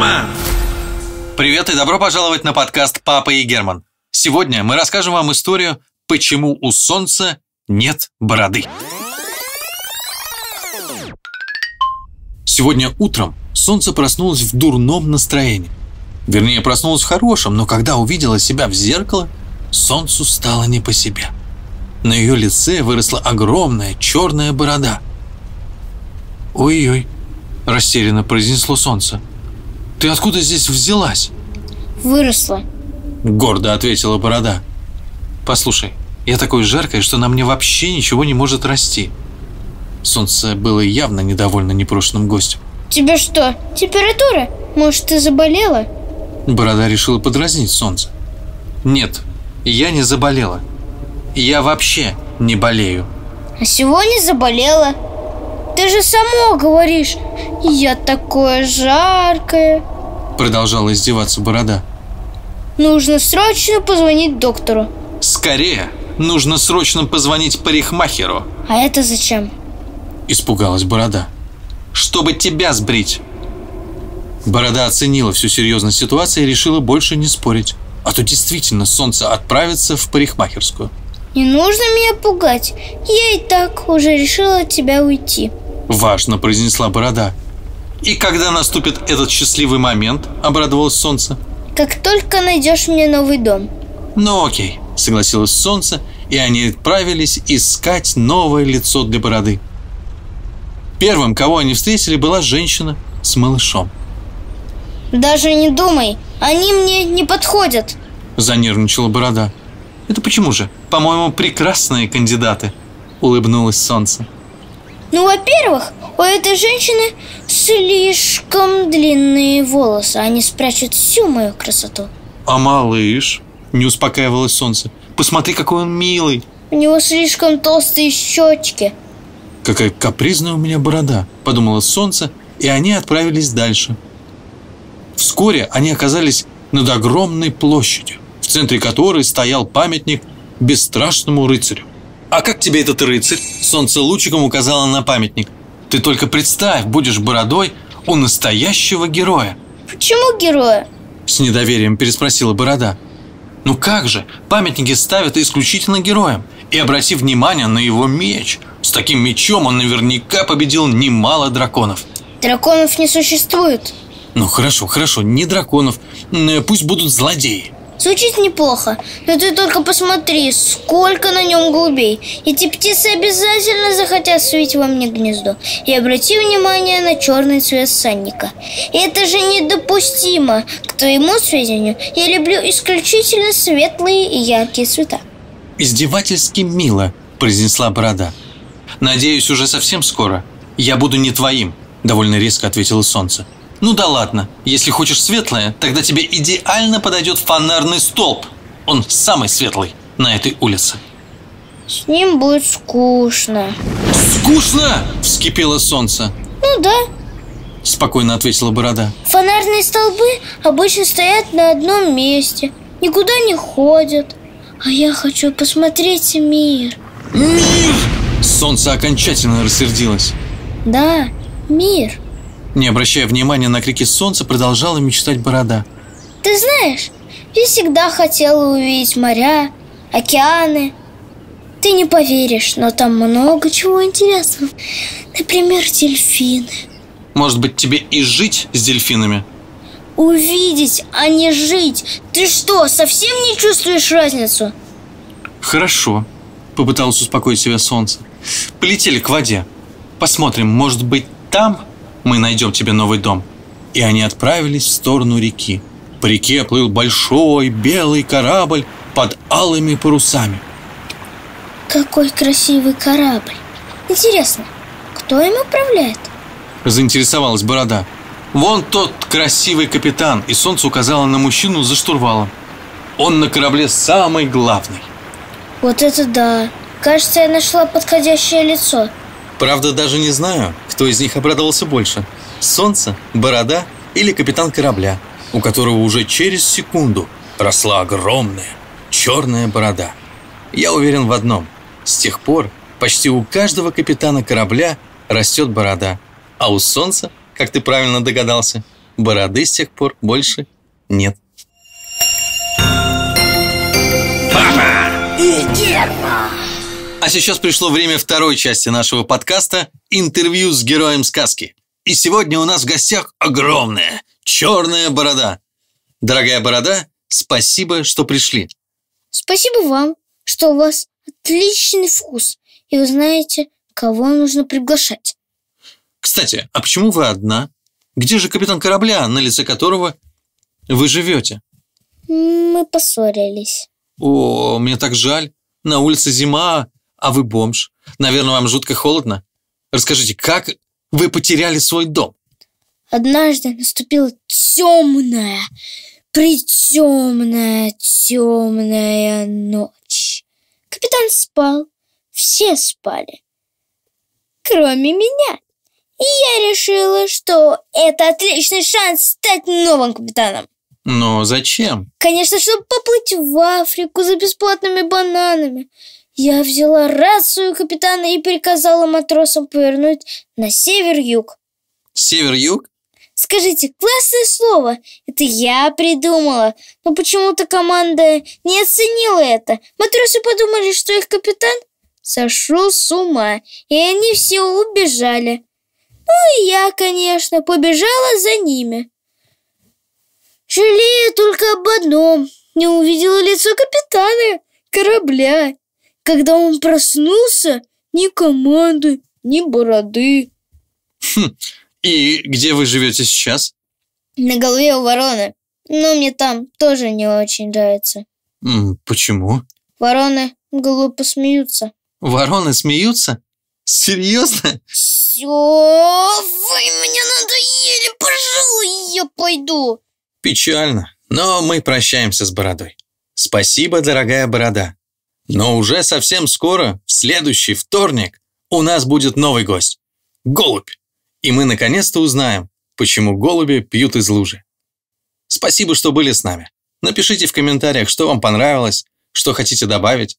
Герман! Привет и добро пожаловать на подкаст «Папа и Герман». Сегодня мы расскажем вам историю «Почему у солнца нет бороды». Сегодня утром солнце проснулось в дурном настроении. Вернее, проснулось в хорошем, но когда увидела себя в зеркало, солнцу стало не по себе. На ее лице выросла огромная черная борода. «Ой-ой», – растерянно произнесло солнце. «Ты откуда здесь взялась?» «Выросла», – гордо ответила борода. «Послушай, я такой жаркой, что на мне вообще ничего не может расти». Солнце было явно недовольно непрошенным гостем. «Тебе что, температура? Может, ты заболела?» Борода решила подразнить солнце. «Нет, я не заболела. Я вообще не болею». «А сегодня заболела. Ты же сама говоришь, я такое жаркое», — продолжала издеваться борода. «Нужно срочно позвонить доктору». «Скорее, нужно срочно позвонить парикмахеру». «А это зачем?» — испугалась борода. «Чтобы тебя сбрить». Борода оценила всю серьезность ситуации и решила больше не спорить. А то действительно солнце отправится в парикмахерскую. «Не нужно меня пугать. Я и так уже решила от тебя уйти», — важно произнесла борода. «И когда наступит этот счастливый момент?» — обрадовалось солнце. «Как только найдешь мне новый дом». «Ну окей», — согласилось солнце, и они отправились искать новое лицо для бороды. Первым, кого они встретили, была женщина с малышом. «Даже не думай, они мне не подходят», — занервничала борода. «Это почему же? По-моему, прекрасные кандидаты», — улыбнулось солнце. «Ну, во-первых, у этой женщины слишком длинные волосы. Они спрячут всю мою красоту». «А малыш?» — не успокаивалось солнце. «Посмотри, какой он милый». «У него слишком толстые щечки». «Какая капризная у меня борода», — подумала солнце, и они отправились дальше. Вскоре они оказались над огромной площадью, в центре которой стоял памятник бесстрашному рыцарю. «А как тебе этот рыцарь?» — солнце лучиком указало на памятник. «Ты только представь, будешь бородой у настоящего героя». «Почему героя?» — с недоверием переспросила борода. «Ну как же, памятники ставят исключительно героям. И обрати внимание на его меч. С таким мечом он наверняка победил немало драконов». «Драконов не существует». «Ну хорошо, хорошо, не драконов. Пусть будут злодеи». «Звучит неплохо, но ты только посмотри, сколько на нем голубей. Эти птицы обязательно захотят свить во мне гнездо. И обрати внимание на черный цвет санника. Это же недопустимо. К твоему сведению, я люблю исключительно светлые и яркие цвета». «Издевательски мило», — произнесла борода. «Надеюсь, уже совсем скоро я буду не твоим», — довольно резко ответило солнце. «Ну да ладно, если хочешь светлое, тогда тебе идеально подойдет фонарный столб. Он самый светлый на этой улице». «С ним будет скучно». «Скучно?» – вскипело солнце. «Ну да», – спокойно ответила борода. «Фонарные столбы обычно стоят на одном месте, никуда не ходят. А я хочу посмотреть мир». «Мир?» – солнце окончательно рассердилось. «Да, мир». Не обращая внимания на крики солнца, продолжала мечтать борода. «Ты знаешь, я всегда хотела увидеть моря, океаны. Ты не поверишь, но там много чего интересного. Например, дельфины». «Может быть, тебе и жить с дельфинами?» «Увидеть, а не жить. Ты что, совсем не чувствуешь разницу?» «Хорошо», — попыталась успокоить себя солнце. «Полетели к воде. Посмотрим, может быть, там мы найдем тебе новый дом». И они отправились в сторону реки. По реке плыл большой белый корабль под алыми парусами. «Какой красивый корабль. Интересно, кто им управляет?» — заинтересовалась борода. «Вон тот красивый капитан», — и солнце указало на мужчину за штурвалом. «Он на корабле самый главный». «Вот это да! Кажется, я нашла подходящее лицо». Правда, даже не знаю, кто из них обрадовался больше: солнце, борода или капитан корабля, у которого уже через секунду росла огромная черная борода. Я уверен в одном: с тех пор почти у каждого капитана корабля растет борода, а у солнца, как ты правильно догадался, бороды с тех пор больше нет. Папа и Герман. А сейчас пришло время второй части нашего подкаста «Интервью с героем сказки». И сегодня у нас в гостях огромная черная борода. Дорогая борода, спасибо, что пришли. Спасибо вам, что у вас отличный вкус, и вы знаете, кого нужно приглашать. Кстати, а почему вы одна? Где же капитан корабля, на лице которого вы живете? Мы поссорились. О, мне так жаль. На улице зима, а вы бомж. Наверное, вам жутко холодно. Расскажите, как вы потеряли свой дом? Однажды наступила темная ночь. Капитан спал, все спали, кроме меня. И я решила, что это отличный шанс стать новым капитаном. Но зачем? Конечно, чтобы поплыть в Африку за бесплатными бананами. Я взяла рацию капитана и приказала матросам повернуть на север-юг. Север-юг? Скажите, классное слово. Это я придумала. Но почему-то команда не оценила это. Матросы подумали, что их капитан сошел с ума, и они все убежали. Ну и я, конечно, побежала за ними. Жалею только об одном. Не увидела лицо капитана корабля. Когда он проснулся, ни команды, ни бороды. И где вы живете сейчас? На голове у вороны. Но мне там тоже не очень нравится. Почему? Вороны глупо смеются. Вороны смеются? Серьезно? Все, вы мне надоели, пожалуй, я пойду. Печально, но мы прощаемся с бородой. Спасибо, дорогая борода. Но уже совсем скоро, в следующий вторник, у нас будет новый гость – голубь. И мы наконец-то узнаем, почему голуби пьют из лужи. Спасибо, что были с нами. Напишите в комментариях, что вам понравилось, что хотите добавить.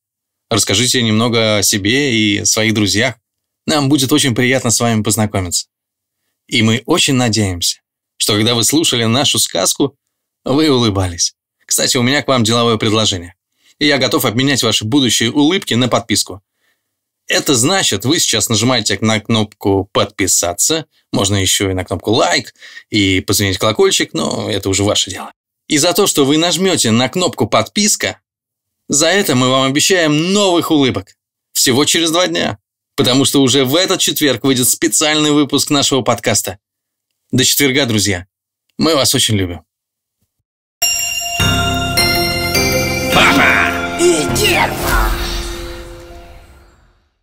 Расскажите немного о себе и своих друзьях. Нам будет очень приятно с вами познакомиться. И мы очень надеемся, что когда вы слушали нашу сказку, вы улыбались. Кстати, у меня к вам деловое предложение. И я готов обменять ваши будущие улыбки на подписку. Это значит, вы сейчас нажимаете на кнопку «Подписаться», можно еще и на кнопку «Лайк» и позвонить колокольчик, но это уже ваше дело. И за то, что вы нажмете на кнопку «Подписка», за это мы вам обещаем новых улыбок. Всего через 2 дня. Потому что уже в этот четверг выйдет специальный выпуск нашего подкаста. До четверга, друзья. Мы вас очень любим. Папа и Герман.